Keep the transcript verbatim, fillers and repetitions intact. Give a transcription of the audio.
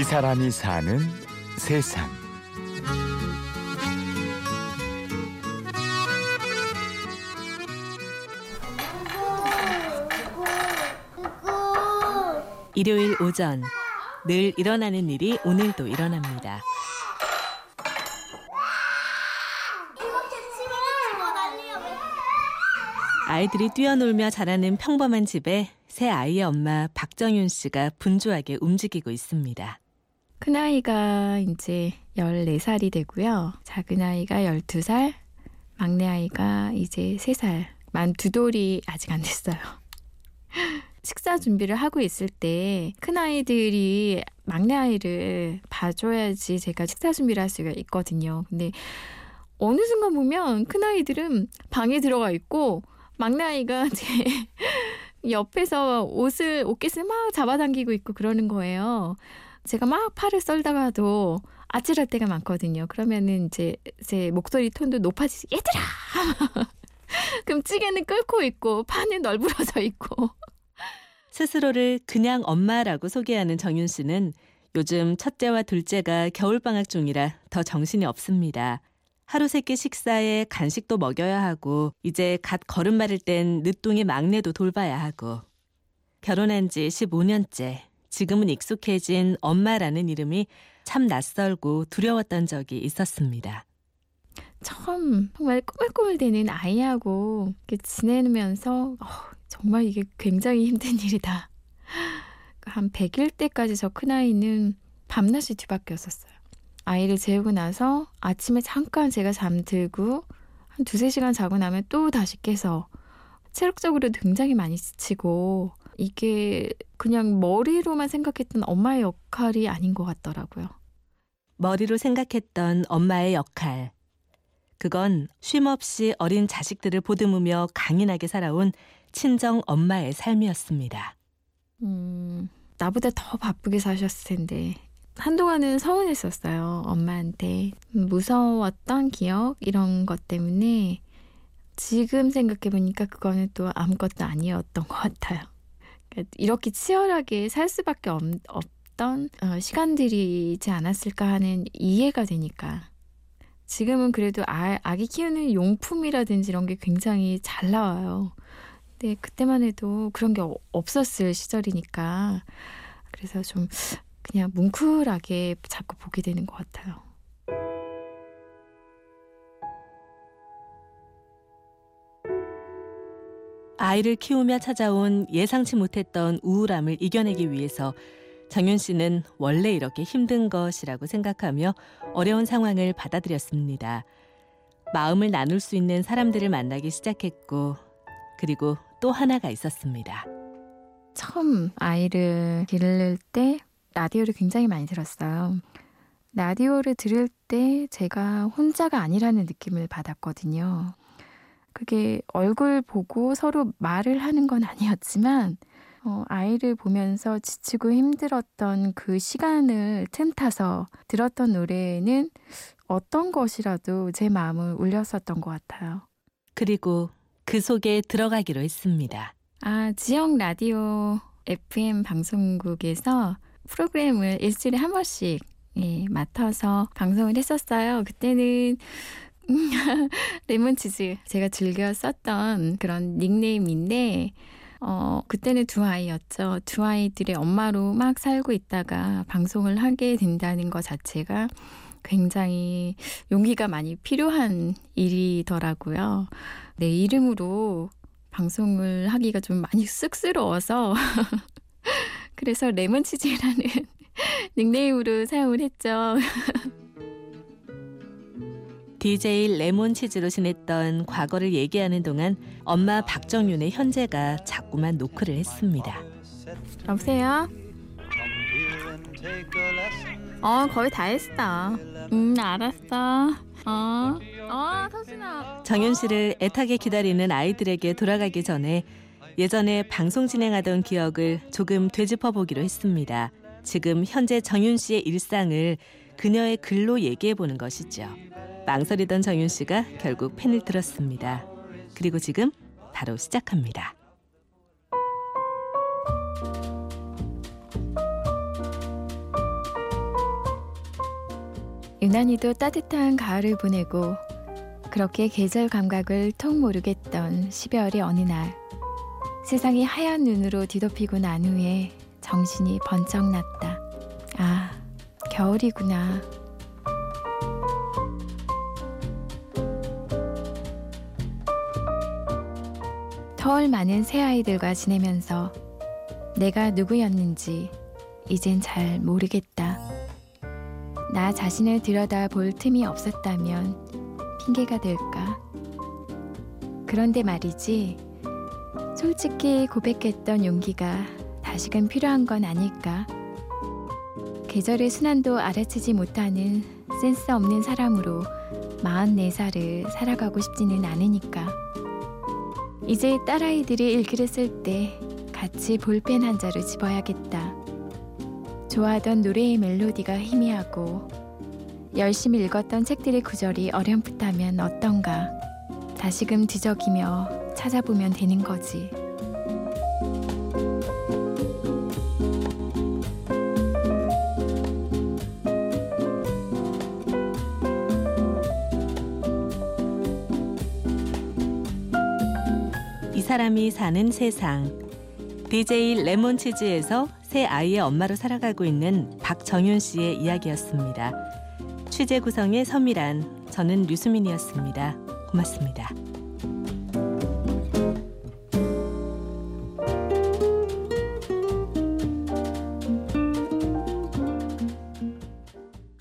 이 사람이 사는 세상. 일요일 오전, 늘 일어나는 일이 오늘도 일어납니다. 아이들이 뛰어놀며 자라는 평범한 집에 새 아이의 엄마 박정윤 씨가 분주하게 움직이고 있습니다. 큰아이가 이제 열네 살이 되고요. 작은아이가 열두 살, 막내아이가 이제 세 살. 만 두 돌이 아직 안 됐어요. 식사 준비를 하고 있을 때 큰아이들이 막내아이를 봐줘야지 제가 식사 준비를 할 수가 있거든요. 근데 어느 순간 보면 큰아이들은 방에 들어가 있고 막내아이가 제 옆에서 옷을, 옷깃을 막 잡아당기고 있고 그러는 거예요. 제가 막 팔을 썰다가도 아찔할 때가 많거든요. 그러면은 이제 제 목소리 톤도 높아지지, 얘들아! 그럼 찌개는 끓고 있고, 파는 널브러져 있고. 스스로를 그냥 엄마라고 소개하는 정윤 씨는 요즘 첫째와 둘째가 겨울방학 중이라 더 정신이 없습니다. 하루 세 끼 식사에 간식도 먹여야 하고 이제 갓 걸음마를 뗀 늦둥이 막내도 돌봐야 하고 결혼한 지 십오 년째 지금은 익숙해진 엄마라는 이름이 참 낯설고 두려웠던 적이 있었습니다. 처음 정말 꼬물꼬물대는 아이하고 지내면서 어, 정말 이게 굉장히 힘든 일이다. 한 백 일 때까지 저 큰아이는 밤낮이 뒤바뀌었었어요. 아이를 재우고 나서 아침에 잠깐 제가 잠들고 한 두세 시간 자고 나면 또 다시 깨서 체력적으로 굉장히 많이 지치고 이게 그냥 머리로만 생각했던 엄마의 역할이 아닌 것 같더라고요. 머리로 생각했던 엄마의 역할. 그건 쉼없이 어린 자식들을 보듬으며 강인하게 살아온 친정 엄마의 삶이었습니다. 음, 나보다 더 바쁘게 사셨을 텐데. 한동안은 서운했었어요. 엄마한테. 무서웠던 기억 이런 것 때문에 지금 생각해보니까 그거는 또 아무것도 아니었던 것 같아요. 그러니까 이렇게 치열하게 살 수밖에 없, 없던 어, 시간들이지 않았을까 하는 이해가 되니까. 지금은 그래도 아, 아기 키우는 용품이라든지 이런 게 굉장히 잘 나와요. 근데 그때만 해도 그런 게 없었을 시절이니까 그래서 좀 그냥 뭉클하게 자꾸 보게 되는 것 같아요. 아이를 키우며 찾아온 예상치 못했던 우울함을 이겨내기 위해서 정윤 씨는 원래 이렇게 힘든 것이라고 생각하며 어려운 상황을 받아들였습니다. 마음을 나눌 수 있는 사람들을 만나기 시작했고 그리고 또 하나가 있었습니다. 처음 아이를 기를 때 라디오를 굉장히 많이 들었어요. 라디오를 들을 때 제가 혼자가 아니라는 느낌을 받았거든요. 그게 얼굴 보고 서로 말을 하는 건 아니었지만 어, 아이를 보면서 지치고 힘들었던 그 시간을 틈타서 들었던 노래는 어떤 것이라도 제 마음을 울렸었던 것 같아요. 그리고 그 속에 들어가기로 했습니다. 아, 지역 라디오 에프엠 방송국에서 프로그램을 일주일에 한 번씩 예, 맡아서 방송을 했었어요. 그때는 레몬치즈 제가 즐겨 썼던 그런 닉네임인데 어, 그때는 두 아이였죠. 두 아이들의 엄마로 막 살고 있다가 방송을 하게 된다는 것 자체가 굉장히 용기가 많이 필요한 일이더라고요. 내 이름으로 방송을 하기가 좀 많이 쑥스러워서 그래서 레몬치즈라는 닉네임으로 사용을 했죠. 디제이 레몬치즈로 지냈던 과거를 얘기하는 동안 엄마 박정윤의 현재가 자꾸만 노크를 했습니다. 여보세요? 어, 거의 다 했어. 음, 알았어. 어, 어, 서진아. 정윤 씨를 애타게 기다리는 아이들에게 돌아가기 전에 예전에 방송 진행하던 기억을 조금 되짚어보기로 했습니다. 지금 현재 정윤 씨의 일상을 그녀의 글로 얘기해보는 것이죠. 망설이던 정윤 씨가 결국 펜을 들었습니다. 그리고 지금 바로 시작합니다. 유난히도 따뜻한 가을을 보내고 그렇게 계절 감각을 통 모르겠던 십이월의 어느 날, 세상이 하얀 눈으로 뒤덮이고 난 후에 정신이 번쩍 났다. 아, 겨울이구나. 터울 많은 새아이들과 지내면서 내가 누구였는지 이젠 잘 모르겠다. 나 자신을 들여다볼 틈이 없었다면 핑계가 될까? 그런데 말이지, 솔직히 고백했던 용기가 다시금 필요한 건 아닐까? 계절의 순환도 알아채지 못하는 센스 없는 사람으로 마흔네 살을 살아가고 싶지는 않으니까. 이제 딸아이들이 일기를 쓸 때 같이 볼펜 한 자루 집어야겠다. 좋아하던 노래의 멜로디가 희미하고 열심히 읽었던 책들의 구절이 어렴풋하면 어떤가. 다시금 뒤적이며 찾아보면 되는 거지. 이 사람이 사는 세상. 디제이 레몬치즈에서 세 아이의 엄마로 살아가고 있는 박정윤 씨의 이야기였습니다. 취재 구성의 섬이란, 저는 류수민이었습니다. 고맙습니다.